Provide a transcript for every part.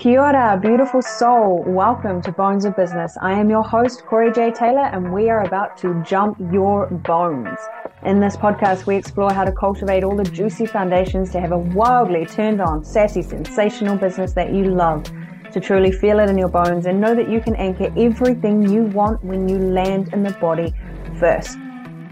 Kia ora, beautiful soul. Welcome to Bones of Business. I am your host, Corey J. Taylor, and we are about to jump your bones. In this podcast, we explore how to cultivate all the juicy foundations to have a wildly turned on, sassy, sensational business that you love, to truly feel it in your bones and know that you can anchor everything you want when you land in the body first.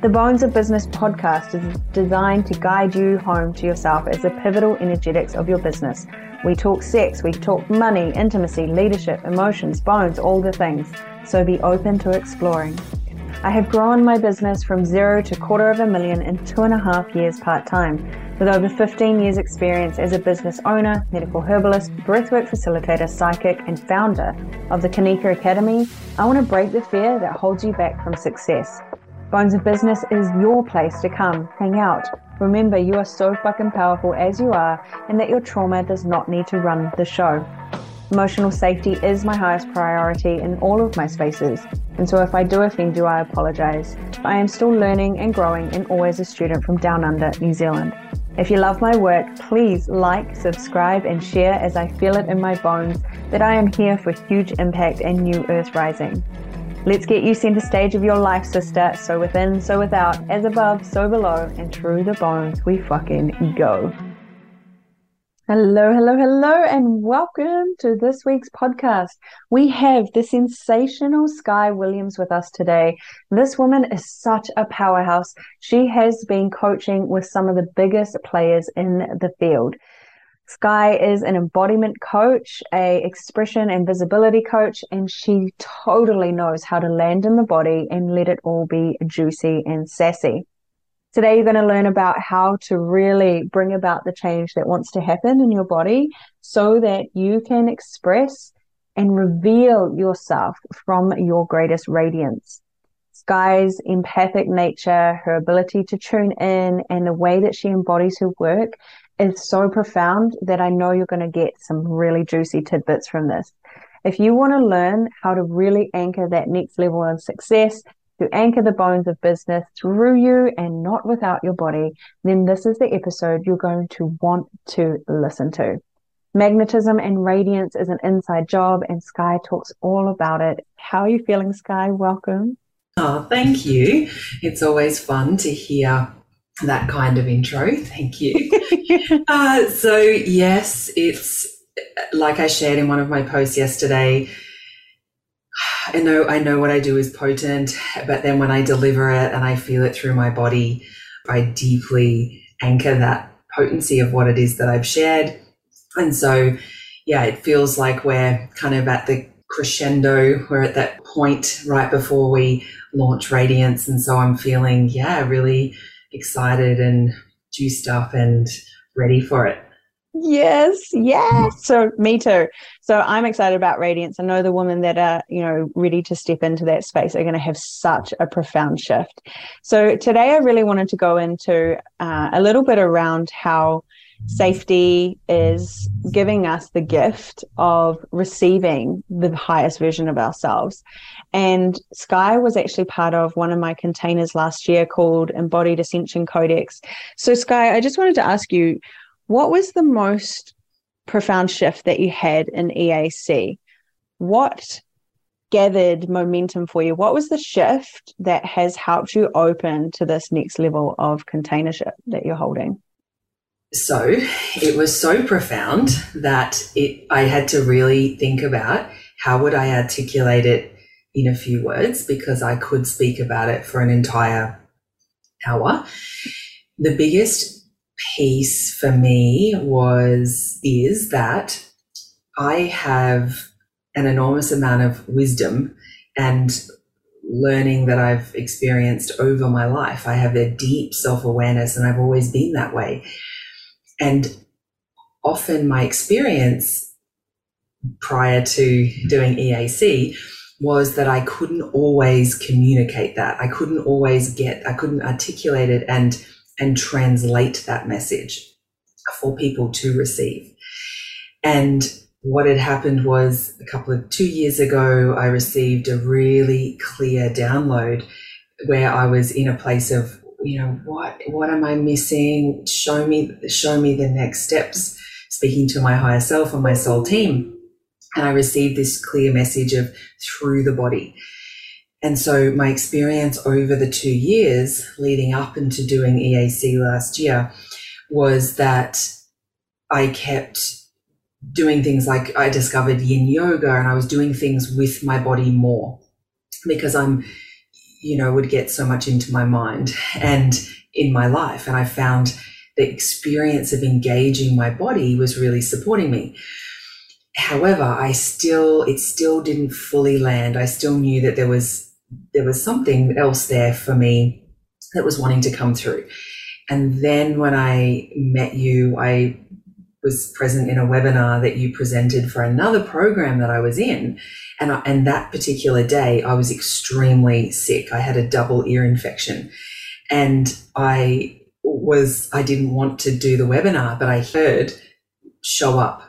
The Bones of Business podcast is designed to guide you home to yourself as the pivotal energetics of your business. We talk sex, we talk money, intimacy, leadership, emotions, bones, all the things. So be open to exploring. I have grown my business from zero to $250,000 in 2.5 years part-time, with over 15 years experience as a business owner, medical herbalist, breathwork facilitator, psychic, and founder of the Kanika Academy. I want to break the fear that holds you back from success. Bones of Business is your place to come, hang out. Remember, you are so fucking powerful as you are, and that your trauma does not need to run the show. Emotional safety is my highest priority in all of my spaces, and so if I do offend you, I apologize. But I am still learning and growing and always a student from down under, New Zealand. If you love my work, please like, subscribe, and share as I feel it in my bones that I am here for huge impact and new earth rising. Let's get you center stage of your life, sister. So within, so without, as above, so below, and through the bones we fucking go. Hello, hello, hello, and welcome to this week's podcast. We have the sensational Skye Williams with us today. This woman is such a powerhouse. She has been coaching with some of the biggest players in the field. Skye is an embodiment coach, an expression and visibility coach, and she totally knows how to land in the body and let it all be juicy and sassy. Today, you're going to learn about how to really bring about the change that wants to happen in your body so that you can express and reveal yourself from your greatest radiance. Skye's empathic nature, her ability to tune in, and the way that she embodies her work is so profound that I know you're going to get some really juicy tidbits from this. If you want to learn how to really anchor that next level of success, to anchor the bones of business through you and not without your body, then this is the episode you're going to want to listen to. Magnetism and radiance is an inside job, and Skye talks all about it. How are you feeling, Skye? Welcome. Oh, thank you. It's always fun to hear that kind of intro. Thank you. So yes, it's like I shared in one of my posts yesterday, I know what I do is potent, but then when I deliver it and I feel it through my body, I deeply anchor that potency of what it is that I've shared. And so, yeah, it feels like we're kind of at the crescendo. We're at that point right before we launch Radiance. And so I'm feeling, really excited and juiced up and ready for it. Yes. So me too. So I'm excited about Radiance. I know the women that are, ready to step into that space are going to have such a profound shift. So today I really wanted to go into a little bit around how safety is giving us the gift of receiving the highest version of ourselves. And Skye was actually part of one of my containers last year called Embodied Ascension Codex. So Skye, I just wanted to ask you, what was the most profound shift that you had in EAC? What gathered momentum for you? What was the shift that has helped you open to this next level of containership that you're holding? So it was so profound that I had to really think about how would I articulate it in a few words, because I could speak about it for an entire hour. The biggest piece for me is that I have an enormous amount of wisdom and learning that I've experienced over my life. I have a deep self-awareness, and I've always been that way. And often my experience prior to doing EAC was that I couldn't always communicate that. I couldn't articulate it and translate that message for people to receive. And what had happened was 2 years ago, I received a really clear download where I was in a place of, what am I missing? Show me the next steps, speaking to my higher self and my soul team. And I received this clear message of through the body. And so my experience over the 2 years leading up into doing EAC last year was that I kept doing things like I discovered yin yoga, and I was doing things with my body more because I'm, you know, would get so much into my mind and in my life. And I found the experience of engaging my body was really supporting me. However, it still didn't fully land. I still knew that there was something else there for me that was wanting to come through. And then when I met you, I was present in a webinar that you presented for another program that I was in. And that particular day, I was extremely sick. I had a double ear infection, and I didn't want to do the webinar, but I heard show up.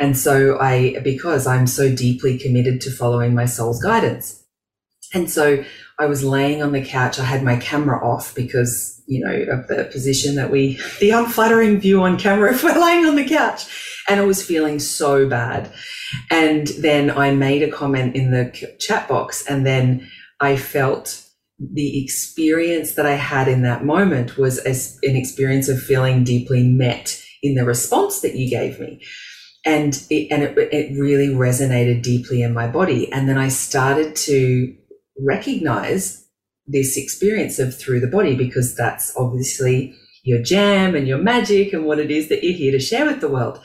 And so because I'm so deeply committed to following my soul's guidance. And so I was laying on the couch. I had my camera off because, you know, of the position that the unflattering view on camera if we're laying on the couch. And I was feeling so bad. And then I made a comment in the chat box, and then I felt the experience that I had in that moment was an experience of feeling deeply met in the response that you gave me. And it really resonated deeply in my body. And then I started to recognize this experience of through the body, because that's obviously your jam and your magic and what it is that you're here to share with the world.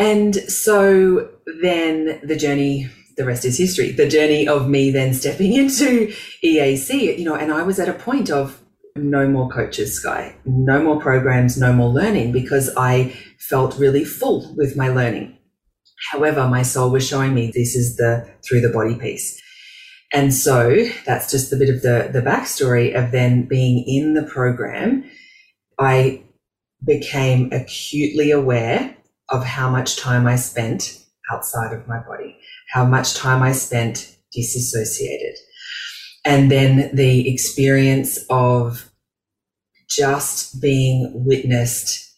And so then the rest is history, the journey of me then stepping into EAC, you know, and I was at a point of no more coaches, Skye, no more programs, no more learning, because I felt really full with my learning. However, my soul was showing me this is the through the body piece. And so that's just a bit of the backstory of then being in the program. I became acutely aware of how much time I spent outside of my body, how much time I spent disassociated. And then the experience of just being witnessed,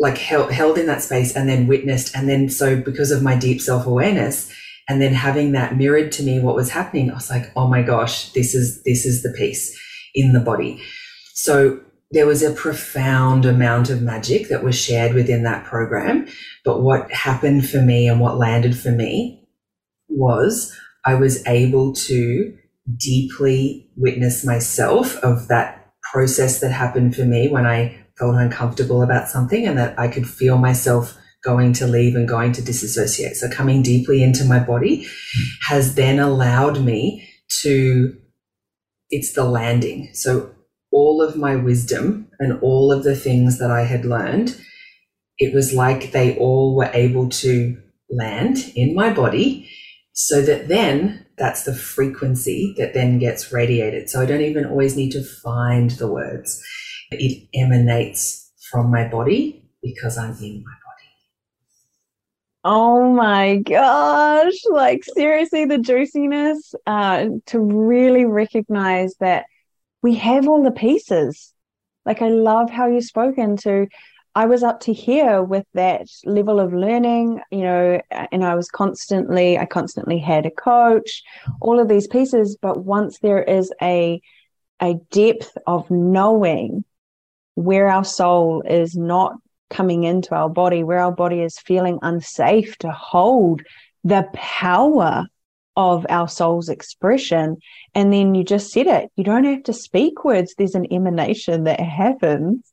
like held in that space and then witnessed. And then so because of my deep self-awareness and then having that mirrored to me what was happening, I was like, oh my gosh, this is the piece in the body. So there was a profound amount of magic that was shared within that program. But what happened for me and what landed for me was I was able to deeply witness myself of that process that happened for me when I felt uncomfortable about something, and that I could feel myself going to leave and going to disassociate. So coming deeply into my body has then allowed me to, it's the landing. So all of my wisdom and all of the things that I had learned, it was like they all were able to land in my body, so that then that's the frequency that then gets radiated. So I don't even always need to find the words. It emanates from my body because I'm in my body. Oh my gosh, like seriously, the juiciness, to really recognize that we have all the pieces. Like I love how you spoke into, I was up to here with that level of learning, you know, and I constantly had a coach, all of these pieces. But once there is a depth of knowing where our soul is not coming into our body, where our body is feeling unsafe to hold the power of our soul's expression. And then you just said it, you don't have to speak words. There's an emanation that happens.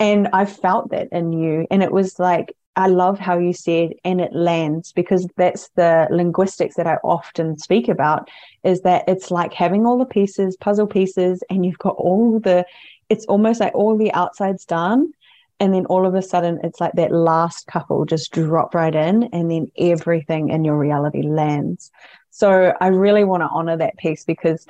And I felt that in you. And it was like, I love how you said, and it lands, because that's the linguistics that I often speak about, is that it's like having all the pieces, puzzle pieces, and you've got it's almost like all the outside's done. And then all of a sudden, it's like that last couple just drop right in, and then everything in your reality lands. So I really want to honor that piece, because,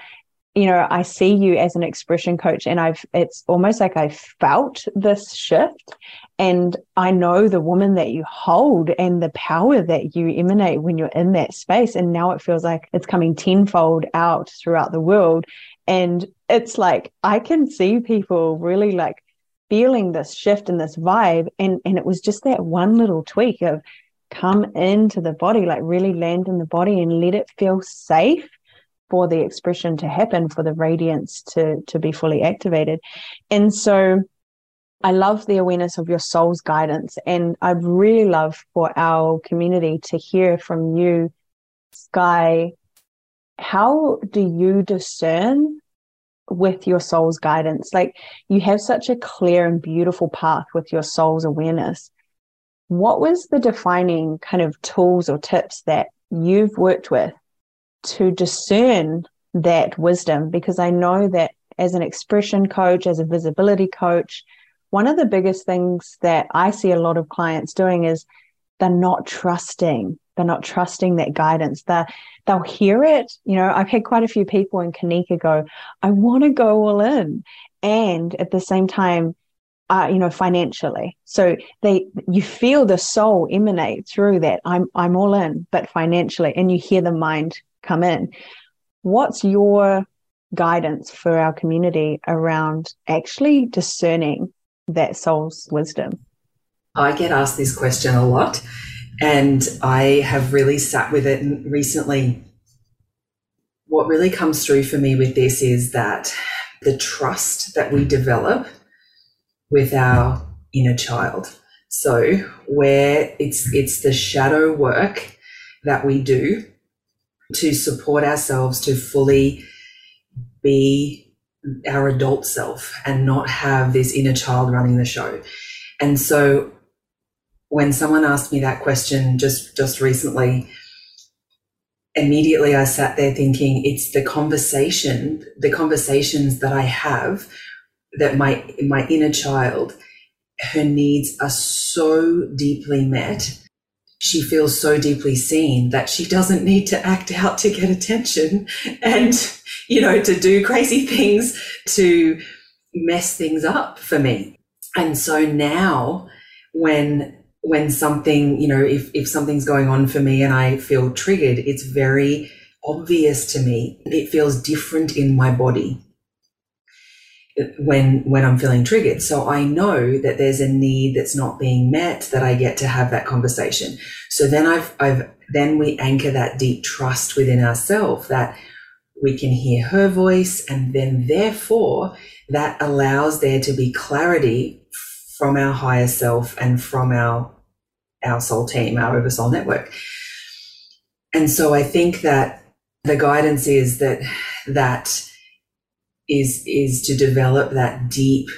you know, I see you as an expression coach, and it's almost like I felt this shift, and I know the woman that you hold and the power that you emanate when you're in that space. And now it feels like it's coming tenfold out throughout the world. And it's like, I can see people really like feeling this shift and this vibe. And it was just that one little tweak of come into the body, like really land in the body and let it feel safe for the expression to happen, for the radiance to be fully activated. And so I love the awareness of your soul's guidance, and I'd really love for our community to hear from you, Skye. How do you discern with your soul's guidance? Like, you have such a clear and beautiful path with your soul's awareness. What was the defining kind of tools or tips that you've worked with to discern that wisdom? Because I know that as an expression coach, as a visibility coach, one of the biggest things that I see a lot of clients doing is they're not trusting that guidance. They'll hear it. You know, I've had quite a few people in Kanika go, I want to go all in. And at the same time, financially. So you feel the soul emanate through that, I'm all in, but financially, and you hear the mind come in. What's your guidance for our community around actually discerning that soul's wisdom? I get asked this question a lot, and I have really sat with it. And recently, what really comes through for me with this is that the trust that we develop with our inner child. So where it's the shadow work that we do to support ourselves to fully be our adult self and not have this inner child running the show. And so when someone asked me that question just recently, immediately I sat there thinking, it's the conversations that I have, that my inner child, her needs are so deeply met. She feels so deeply seen that she doesn't need to act out to get attention and, to do crazy things to mess things up for me. And so now when something, if something's going on for me and I feel triggered, it's very obvious to me. It feels different in my body when I'm feeling triggered. So I know that there's a need that's not being met, that I get to have that conversation. So then I've we anchor that deep trust within ourselves that we can hear her voice, and then therefore that allows there to be clarity from our higher self and from our soul team, our Oversoul network. And so I think that the guidance is that is to develop that deep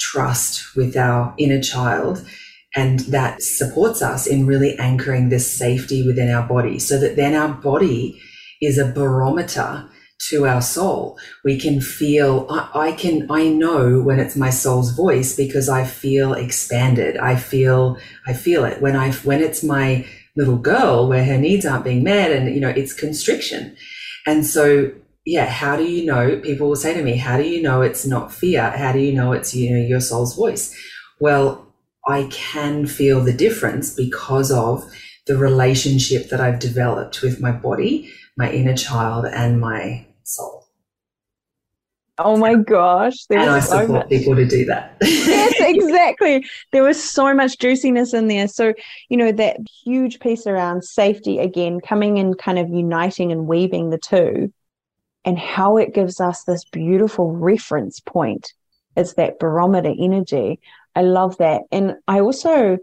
trust with our inner child, and that supports us in really anchoring this safety within our body, so that then our body is a barometer to our soul. We can feel, I know when it's my soul's voice because I feel expanded. I feel it when it's my little girl where her needs aren't being met, and it's constriction. And so, yeah, how do you know? People will say to me, how do you know it's not fear? How do you know it's, your soul's voice? Well, I can feel the difference because of the relationship that I've developed with my body, my inner child, and my soul. Oh my gosh. And I support people to do that. Yes, exactly. There was so much juiciness in there. So, that huge piece around safety, again, coming and kind of uniting and weaving the two. And how it gives us this beautiful reference point is that barometer energy. I love that. And I also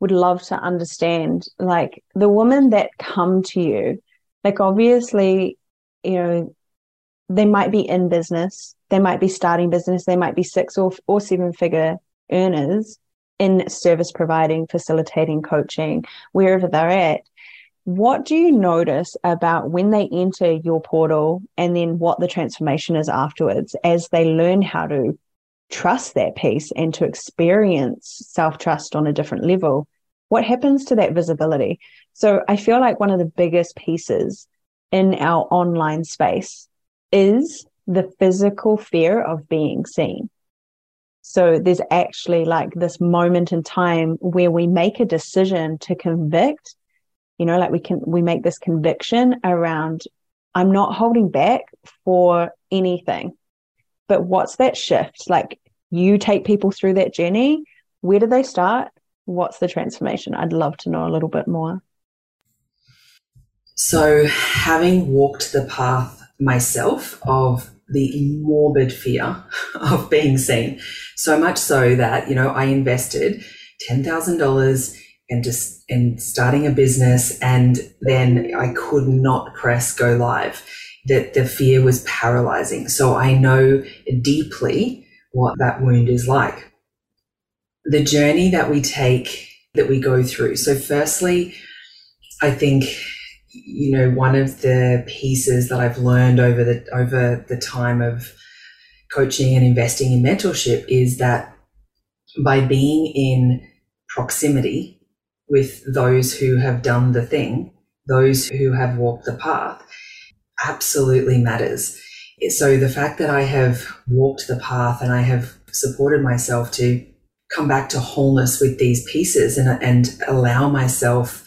would love to understand, like, the women that come to you, like, obviously, they might be in business, they might be starting business, they might be 6 or 7-figure earners in service providing, facilitating, coaching, wherever they're at. What do you notice about when they enter your portal, and then what the transformation is afterwards as they learn how to trust that piece and to experience self-trust on a different level? What happens to that visibility? So I feel like one of the biggest pieces in our online space is the physical fear of being seen. So there's actually like this moment in time where we make a decision to convict. We make this conviction around, I'm not holding back for anything. But what's that shift? Like, you take people through that journey. Where do they start? what's the transformation? I'd love to know a little bit more. So having walked the path myself of the morbid fear of being seen, so much so that, you know, I invested $10,000 and starting a business, and then I could not press go live. That the fear was paralyzing. So I know deeply what that wound is like. The journey that we take, that we go through. So firstly, I think, you know, one of the pieces that I've learned over the time of coaching and investing in mentorship is that by being in proximity with those who have done the thing, those who have walked the path, absolutely matters. So the fact that I have walked the path and I have supported myself to come back to wholeness with these pieces and allow myself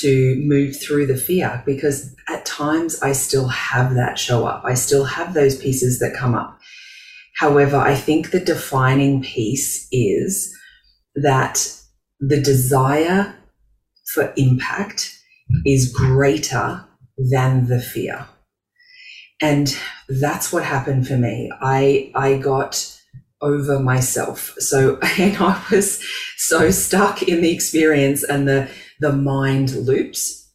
to move through the fear, because at times I still have that show up. I still have those pieces that come up. However, I think the defining piece is that the desire for impact is greater than the fear. And that's what happened for me. I got over myself. So, and I was so stuck in the experience and the mind loops.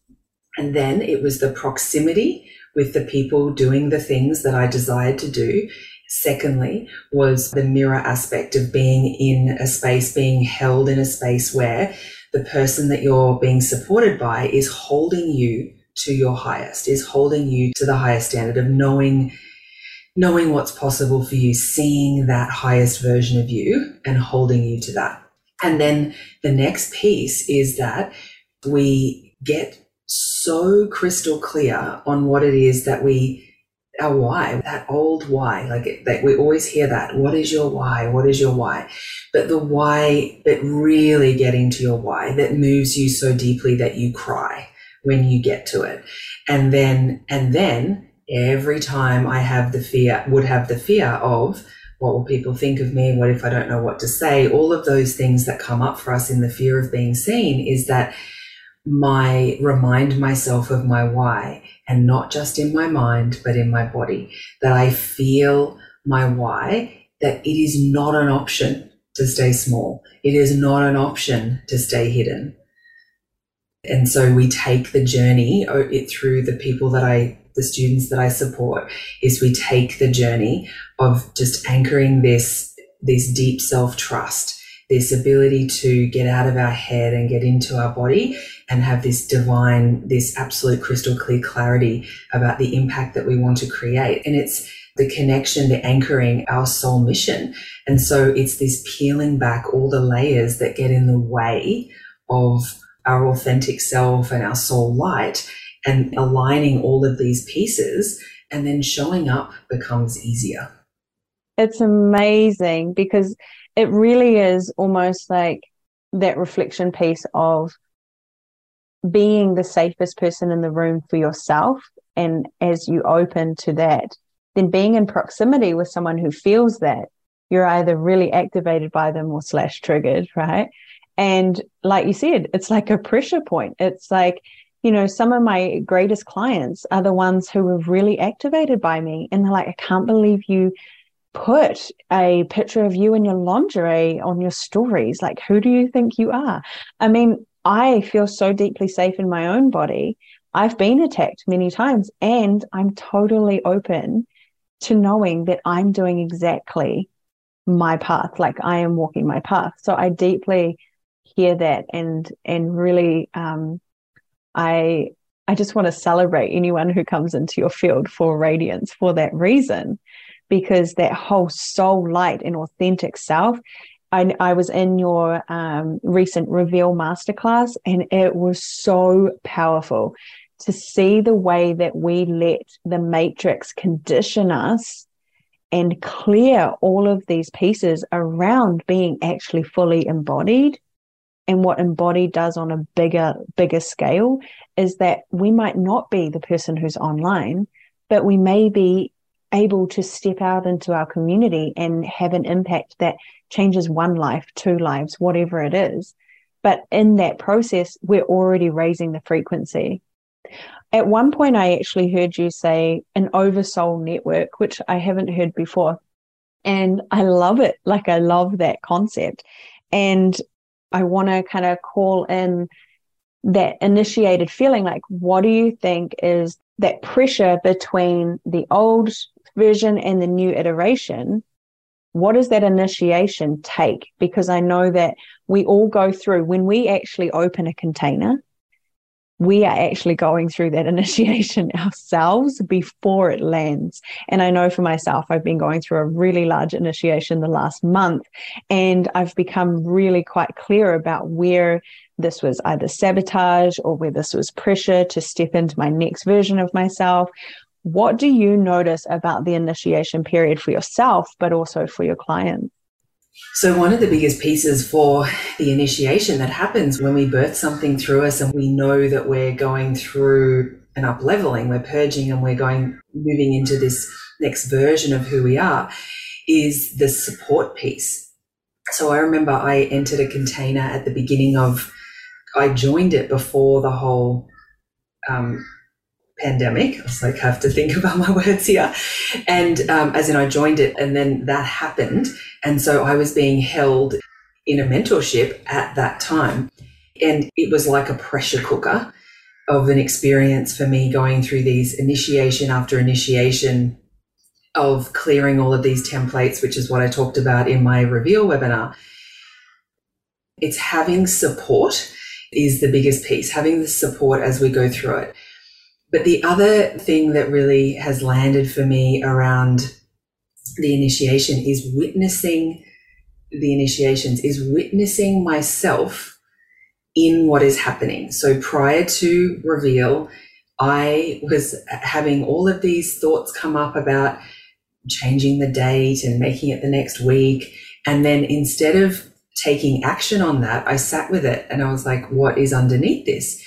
And then it was the proximity with the people doing the things that I desired to do. Secondly, was the mirror aspect of being in a space, being held in a space where the person that you're being supported by is holding you to your highest, is holding you to the highest standard of knowing what's possible for you, seeing that highest version of you and holding you to that. And then the next piece is that we get so crystal clear on what it is that our why, that old why, like that we always hear that, what is your why? What is your why? But the why, but really getting to your why that moves you so deeply that you cry when you get to it. And then every time I would have the fear of what will people think of me? What if I don't know what to say? All of those things that come up for us in the fear of being seen is that my remind myself of my why, and not just in my mind, but in my body, that I feel my why, that it is not an option to stay small. It is not an option to stay hidden. And so we take the journey through the people that the students that I support, is we take the journey of just anchoring this deep self-trust, this ability to get out of our head and get into our body and have this divine, this absolute crystal clear clarity about the impact that we want to create. And it's the connection, the anchoring, our soul mission. And so it's this peeling back all the layers that get in the way of our authentic self and our soul light, and aligning all of these pieces, and then showing up becomes easier. It's amazing, because it really is almost like that reflection piece of being the safest person in the room for yourself. And as you open to that, then being in proximity with someone who feels that, you're either really activated by them or /triggered, right? And like you said, it's like a pressure point. It's like, you know, some of my greatest clients are the ones who were really activated by me. And they're like, I can't believe you put a picture of you in your lingerie on your stories. Like, who do you think you are? I mean, I feel so deeply safe in my own body. I've been attacked many times, and I'm totally open to knowing that I'm doing exactly my path. Like, I am walking my path. So I deeply hear that, and really, I just want to celebrate anyone who comes into your field for Radiance for that reason, because that whole soul light and authentic self. I was in your recent Reveal masterclass, and it was so powerful to see the way that we let the matrix condition us and clear all of these pieces around being actually fully embodied. And what embodied does on a bigger scale is that we might not be the person who's online, but we may be able to step out into our community and have an impact that changes 1 life, 2 lives, whatever it is. But in that process, we're already raising the frequency. At one point, I actually heard you say an oversoul network, which I haven't heard before. And I love it. Like, I love that concept. And I want to kind of call in that initiated feeling. Like, what do you think is that pressure between the old version and the new iteration? What does that initiation take? Because I know that we all go through, when we actually open a container, we are actually going through that initiation ourselves before it lands. And I know for myself, I've been going through a really large initiation the last month, and I've become really quite clear about where this was either sabotage or where this was pressure to step into my next version of myself. What do you notice about the initiation period for yourself, but also for your clients? So one of the biggest pieces for the initiation that happens when we birth something through us and we know that we're going through an up-leveling, we're purging and we're moving into this next version of who we are, is the support piece. So I remember I entered a container at the beginning of, I joined it before the whole pandemic. I was like, have to think about my words here. And as in, I joined it and then that happened. And so I was being held in a mentorship at that time. And it was like a pressure cooker of an experience for me, going through these initiation after initiation of clearing all of these templates, which is what I talked about in my Reveal webinar. It's having support is the biggest piece, having the support as we go through it. But the other thing that really has landed for me around the initiation is witnessing the initiations, is witnessing myself in what is happening. So prior to Reveal, I was having all of these thoughts come up about changing the date and making it the next week. And then instead of taking action on that, I sat with it and I was like, what is underneath this?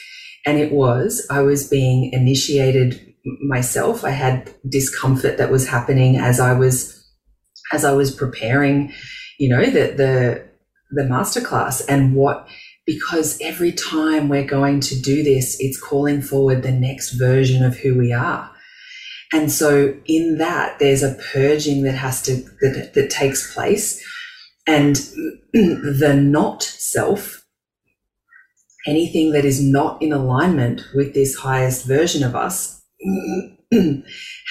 And it was, I was being initiated myself. I had discomfort that was happening as I was preparing, you know, the masterclass. And because every time we're going to do this, it's calling forward the next version of who we are. And so in that, there's a purging that that takes place, and the not self, anything that is not in alignment with this highest version of us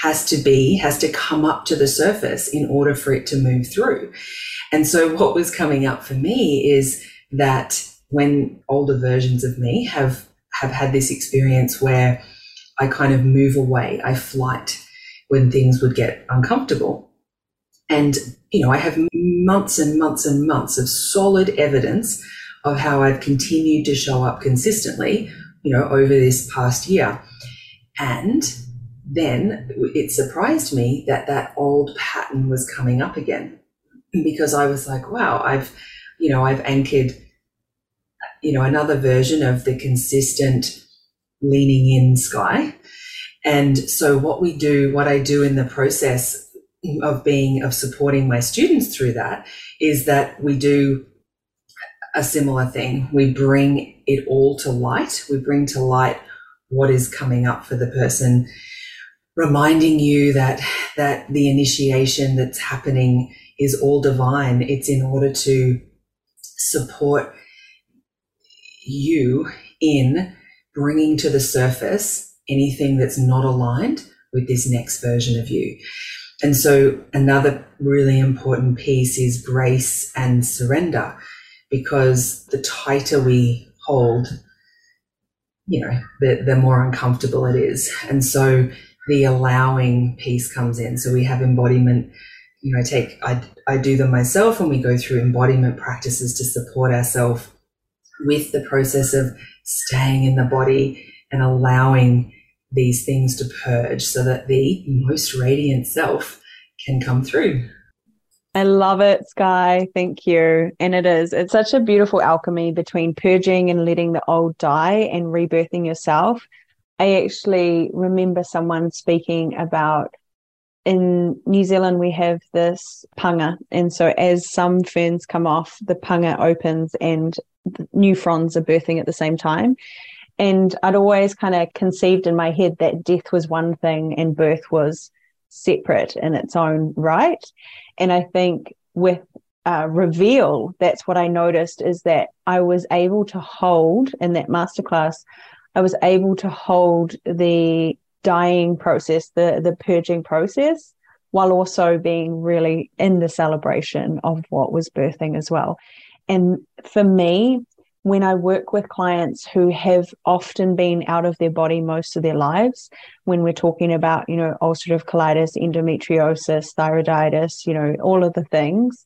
has to come up to the surface in order for it to move through. And so what was coming up for me is that when older versions of me have had this experience where I kind of move away, I flight when things would get uncomfortable. And, you know, I have months and months and months of solid evidence of how I've continued to show up consistently, you know, over this past year. And then it surprised me that old pattern was coming up again, because I was like, wow, I've anchored, you know, another version of the consistent leaning in Skye. And so what I do in the process of supporting my students through that is that we do a similar thing. We bring it all to light. We bring to light what is coming up for the person, reminding you that the initiation that's happening is all divine. It's in order to support you in bringing to the surface anything that's not aligned with this next version of you. And so another really important piece is grace and surrender. Because the tighter we hold, you know, the more uncomfortable it is. And so the allowing piece comes in. So we have embodiment, you know, I do them myself, and we go through embodiment practices to support ourselves with the process of staying in the body and allowing these things to purge so that the most radiant self can come through. I love it, Skye. Thank you. And it is. It's such a beautiful alchemy between purging and letting the old die and rebirthing yourself. I actually remember someone speaking about, in New Zealand, we have this panga. And so as some ferns come off, the panga opens and new fronds are birthing at the same time. And I'd always kind of conceived in my head that death was one thing and birth was separate in its own right. And I think with Reveal, that's what I noticed, is that I was able to hold in that masterclass, I was able to hold the dying process, the purging process, while also being really in the celebration of what was birthing as well. And for me, when I work with clients who have often been out of their body most of their lives, when we're talking about, you know, ulcerative colitis, endometriosis, thyroiditis, you know, all of the things,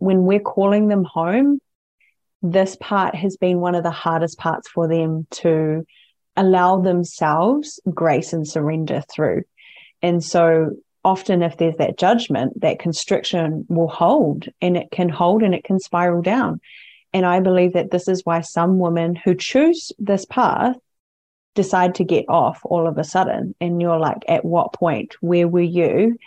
when we're calling them home, this part has been one of the hardest parts for them to allow themselves grace and surrender through. And so often if there's that judgment, that constriction will hold and it can spiral down. And I believe that this is why some women who choose this path decide to get off all of a sudden. And you're like, at what point? Where were you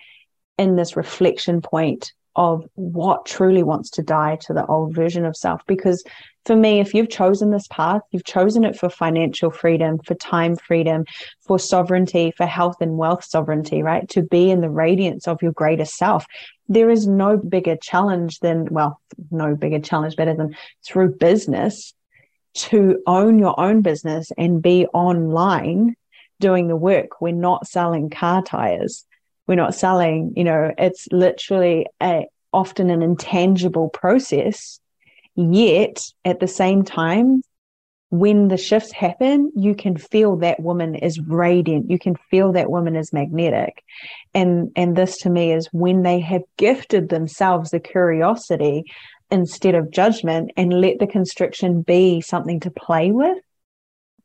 in this reflection point of what truly wants to die to the old version of self? Because for me, if you've chosen this path, you've chosen it for financial freedom, for time freedom, for sovereignty, for health and wealth sovereignty, right? To be in the radiance of your greater self. There is no bigger challenge than, through business, to own your own business and be online doing the work. We're not selling car tires. We're not selling, you know, it's literally often an intangible process. Yet at the same time, when the shifts happen, you can feel that woman is radiant. You can feel that woman is magnetic. And this to me is when they have gifted themselves the curiosity instead of judgment and let the constriction be something to play with.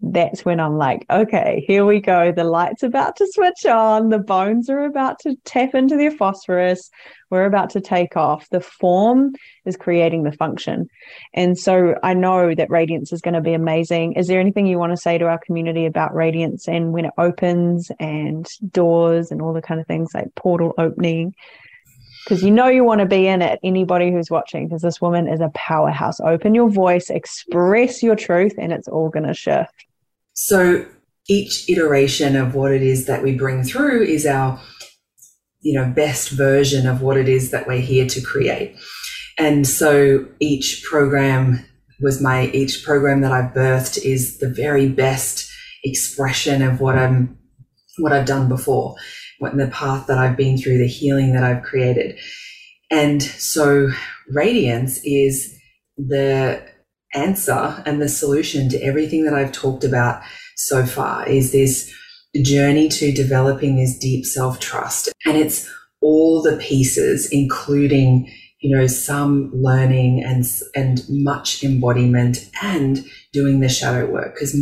That's when I'm like, okay, here we go. The light's about to switch on. The bones are about to tap into their phosphorus. We're about to take off. The form is creating the function. And so I know that Radiance is going to be amazing. Is there anything you want to say to our community about Radiance and when it opens and doors and all the kind of things like portal opening? Because you know you want to be in it, anybody who's watching, because this woman is a powerhouse. Open your voice, express your truth, and it's all going to shift. So each iteration of what it is that we bring through is our, you know, best version of what it is that we're here to create. And so each program that I've birthed is the very best expression of what I've done before. In the path that I've been through, the healing that I've created. And so Radiance is the answer and the solution to everything that I've talked about so far, is this journey to developing this deep self-trust. And it's all the pieces, including, you know, some learning and much embodiment and doing the shadow work. Because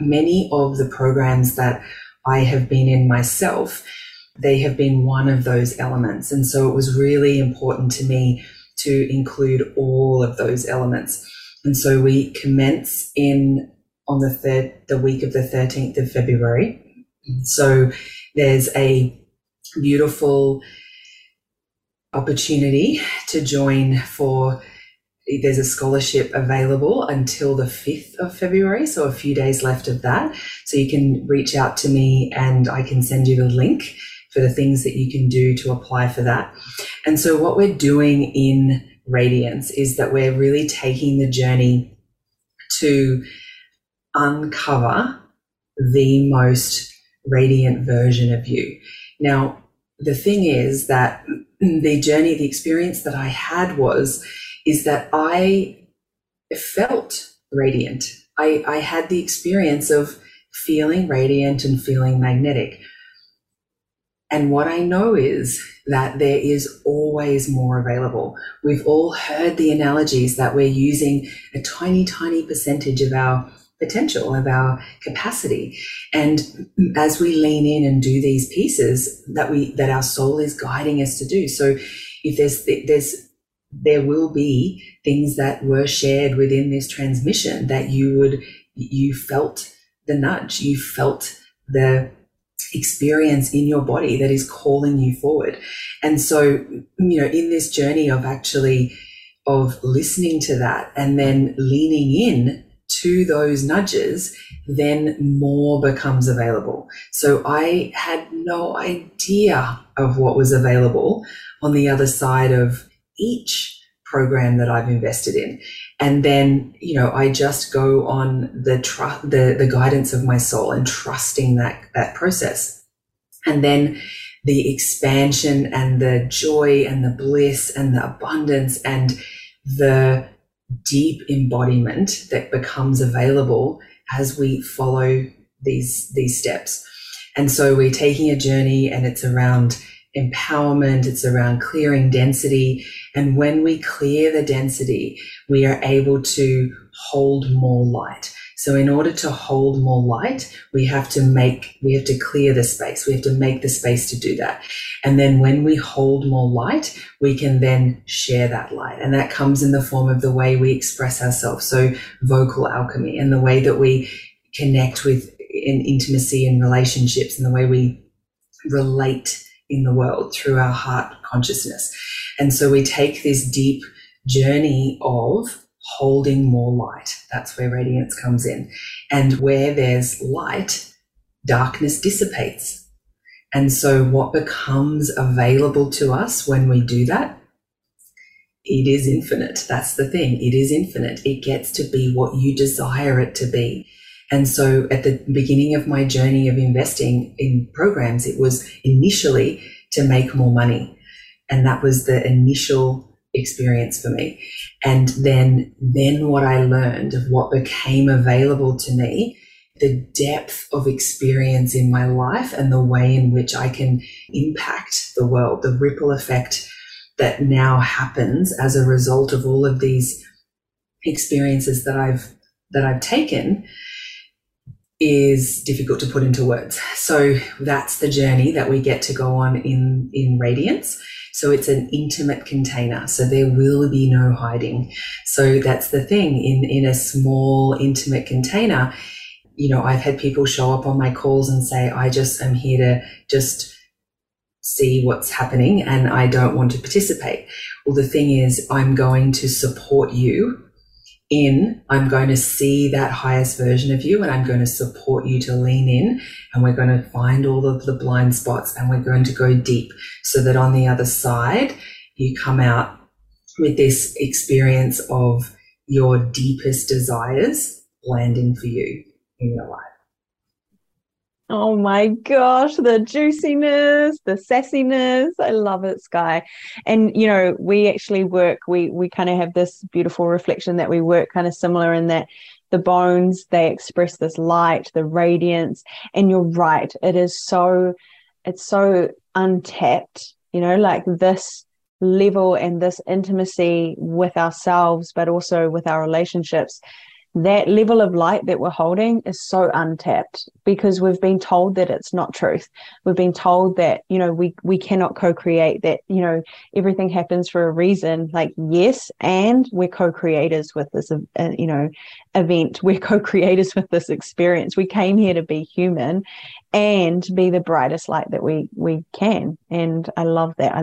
many of the programs that I have been in myself, they have been one of those elements. And so it was really important to me to include all of those elements. And so we commence on the week of the 13th of February. So there's a beautiful opportunity to join there's a scholarship available until the 5th of February, so a few days left of that. So you can reach out to me and I can send you the link for the things that you can do to apply for that. And so what we're doing in Radiance is that we're really taking the journey to uncover the most radiant version of you. Now, the thing is that the experience that I had is that I felt radiant. I had the experience of feeling radiant and feeling magnetic. And what I know is that there is always more available. We've all heard the analogies that we're using a tiny, tiny percentage of our potential, of our capacity. And as we lean in and do these pieces that our soul is guiding us to do. So if there will be things that were shared within this transmission that you felt the nudge, you felt the experience in your body that is calling you forward. And so, you know, in this journey of actually of listening to that and then leaning in to those nudges, then more becomes available. So I had no idea of what was available on the other side of each program that I've invested in. And then, you know, I just go on the guidance of my soul and trusting that process. And then the expansion and the joy and the bliss and the abundance and the deep embodiment that becomes available as we follow these steps. And so we're taking a journey, and it's around empowerment, it's around clearing density. And when we clear the density, we are able to hold more light. So in order to hold more light, we have to clear the space. We have to make the space to do that. And then when we hold more light, we can then share that light. And that comes in the form of the way we express ourselves. So vocal alchemy, and the way that we connect with in intimacy and relationships, and the way we relate in the world through our heart consciousness. And so we take this deep journey of holding more light. That's where radiance comes in. And where there's light, darkness dissipates. And so what becomes available to us when we do that, it is infinite. That's the thing. It is infinite. It gets to be what you desire it to be. And so at the beginning of my journey of investing in programs, it was initially to make more money. And that was the initial experience for me. And then what I learned of what became available to me, the depth of experience in my life and the way in which I can impact the world, the ripple effect that now happens as a result of all of these experiences that I've taken, is difficult to put into words. So that's the journey that we get to go on in Radiance. So it's an intimate container. So there will be no hiding. So that's the thing. In a small, intimate container, you know, I've had people show up on my calls and say, I just am here to just see what's happening and I don't want to participate. Well, the thing is, I'm going to support you I'm going to see that highest version of you, and I'm going to support you to lean in, and we're going to find all of the blind spots, and we're going to go deep so that on the other side you come out with this experience of your deepest desires landing for you in your life. Oh my gosh, the juiciness, the sassiness. I love it, Skye. And, you know, we actually work, we kind of have this beautiful reflection that we work kind of similar in that the bones, they express this light, the radiance. And you're right, it's so untapped, you know, like this level and this intimacy with ourselves, but also with our relationships. That level of light that we're holding is so untapped because we've been told that it's not truth. We've been told that, you know, we cannot co-create, that, you know, everything happens for a reason. Like, yes, and we're co-creators with this, you know, event. We're co-creators with this experience. We came here to be human and be the brightest light that we can. And I love that. I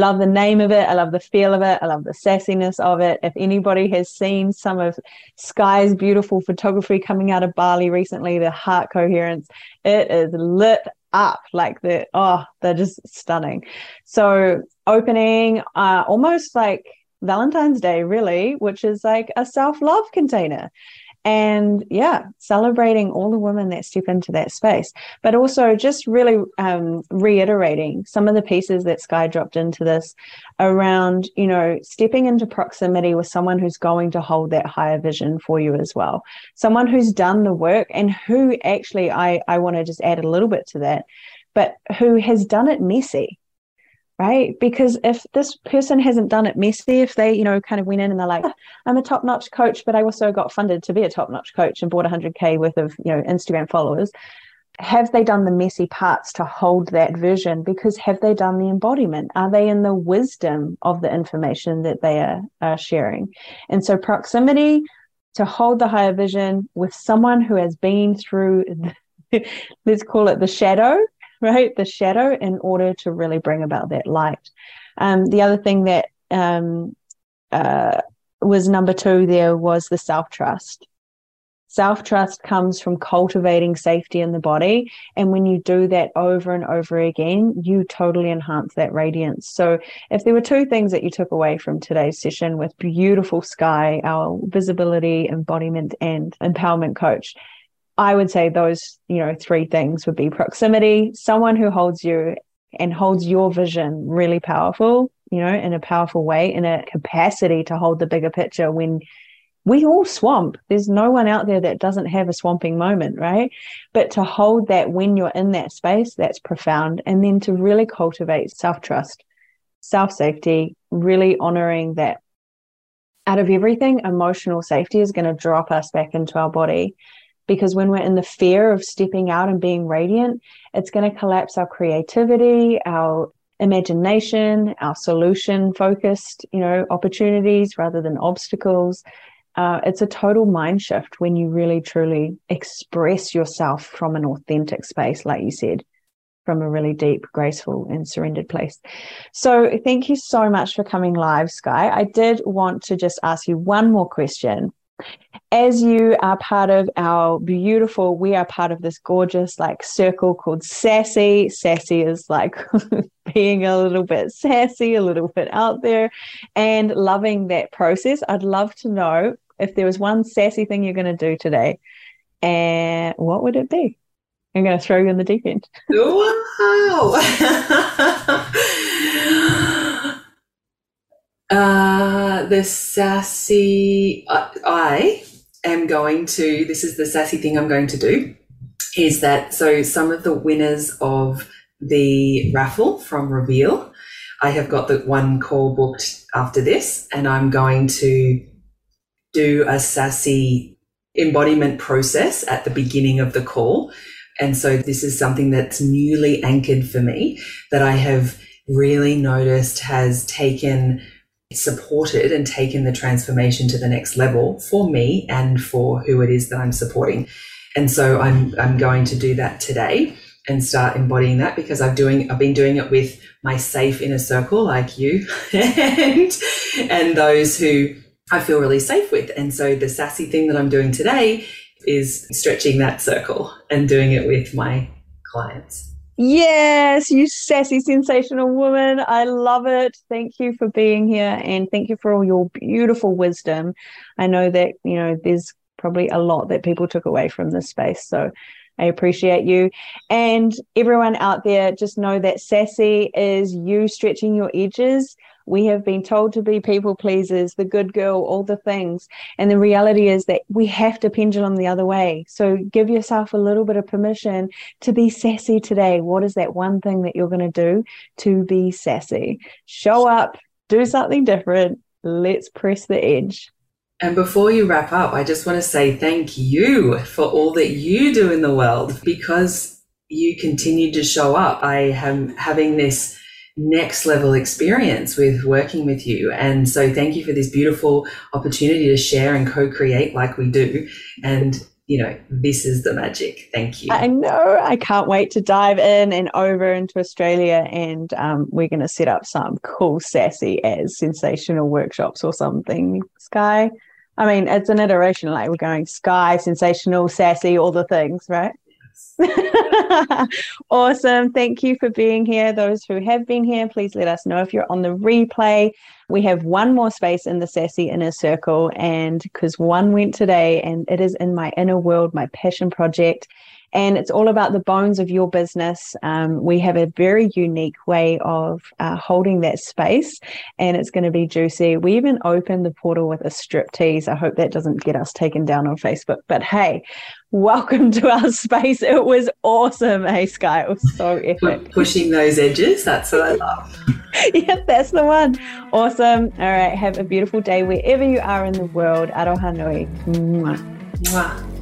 love the name of it. I love the feel of it. I love the sassiness of it. If anybody has seen some of Skye's beautiful photography coming out of Bali recently, the heart coherence, it is lit up like they're just stunning. So opening almost like Valentine's Day, really, which is like a self-love container. And yeah, celebrating all the women that step into that space, but also just really reiterating some of the pieces that Skye dropped into this around, you know, stepping into proximity with someone who's going to hold that higher vision for you as well. Someone who's done the work and who actually, I want to just add a little bit to that, but who has done it messy. Right? Because if this person hasn't done it messy, if they, you know, kind of went in and they're like, I'm a top-notch coach, but I also got funded to be a top-notch coach and bought 100K worth of, you know, Instagram followers. Have they done the messy parts to hold that vision? Because have they done the embodiment? Are they in the wisdom of the information that they are sharing? And so proximity to hold the higher vision with someone who has been through, let's call it the shadow, right? The shadow, in order to really bring about that light. The other thing that was number two there was the self-trust. Self-trust comes from cultivating safety in the body. And when you do that over and over again, you totally enhance that radiance. So if there were two things that you took away from today's session with beautiful Skye, our visibility, embodiment, and empowerment coach, I would say those, three things would be proximity, someone who holds you and holds your vision really powerful, in a powerful way, in a capacity to hold the bigger picture when we all swamp. There's no one out there that doesn't have a swamping moment, right? But to hold that when you're in that space, that's profound. And then to really cultivate self-trust, self-safety, really honoring that out of everything, emotional safety is going to drop us back into our body. Because when we're in the fear of stepping out and being radiant, it's going to collapse our creativity, our imagination, our solution-focused, opportunities rather than obstacles. It's a total mind shift when you really, truly express yourself from an authentic space, like you said, from a really deep, graceful and surrendered place. So thank you so much for coming live, Skye. I did want to just ask you one more question. As you are part of our beautiful, we are part of this gorgeous circle called Sassy. Sassy is being a little bit sassy, a little bit out there and loving that process. I'd love to know if there was one sassy thing you're going to do today, and what would it be? I'm going to throw you in the deep end. Wow. The sassy, I am going to, this is the sassy thing I'm going to do, is that, so some of the winners of the raffle from Reveal, I have got the one call booked after this, and I'm going to do a sassy embodiment process at the beginning of the call. And so this is something that's newly anchored for me that I have really noticed has taken supported and taken the transformation to the next level for me and for who it is that I'm supporting. And so I'm going to do that today and start embodying that, because I've been doing it with my safe inner circle like you and those who I feel really safe with. And so the sassy thing that I'm doing today is stretching that circle and doing it with my clients. Yes, you sassy, sensational woman. I love it. Thank you for being here, and thank you for all your beautiful wisdom. I know that, there's probably a lot that people took away from this space. So I appreciate you. And everyone out there, just know that sassy is you stretching your edges. We have been told to be people pleasers, the good girl, all the things. And the reality is that we have to pendulum the other way. So give yourself a little bit of permission to be sassy today. What is that one thing that you're going to do to be sassy? Show up, do something different. Let's press the edge. And before you wrap up, I just want to say thank you for all that you do in the world, because you continue to show up. I am having this next level experience with working with you. And so thank you for this beautiful opportunity to share and co-create like we do. And, this is the magic. Thank you. I know. I can't wait to dive in and over into Australia. And we're going to set up some cool sassy as sensational workshops or something, Skye. I mean, it's an iteration. We're going Skye, sensational, sassy, all the things, right? Awesome. Thank you for being here. Those who have been here, please let us know if you're on the replay. We have one more space in the Sassy Inner Circle, and because one went today, and it is in my inner world, my passion project, and it's all about the bones of your business. We have a very unique way of holding that space, and it's going to be juicy. We even opened the portal with a striptease. I hope that doesn't get us taken down on Facebook, but hey, welcome to our space. It was awesome, hey, Skye? It was so epic. Pushing those edges, that's what I love. Yeah, that's the one. Awesome. All right, have a beautiful day wherever you are in the world. Aroha nui. Mwah. Mwah.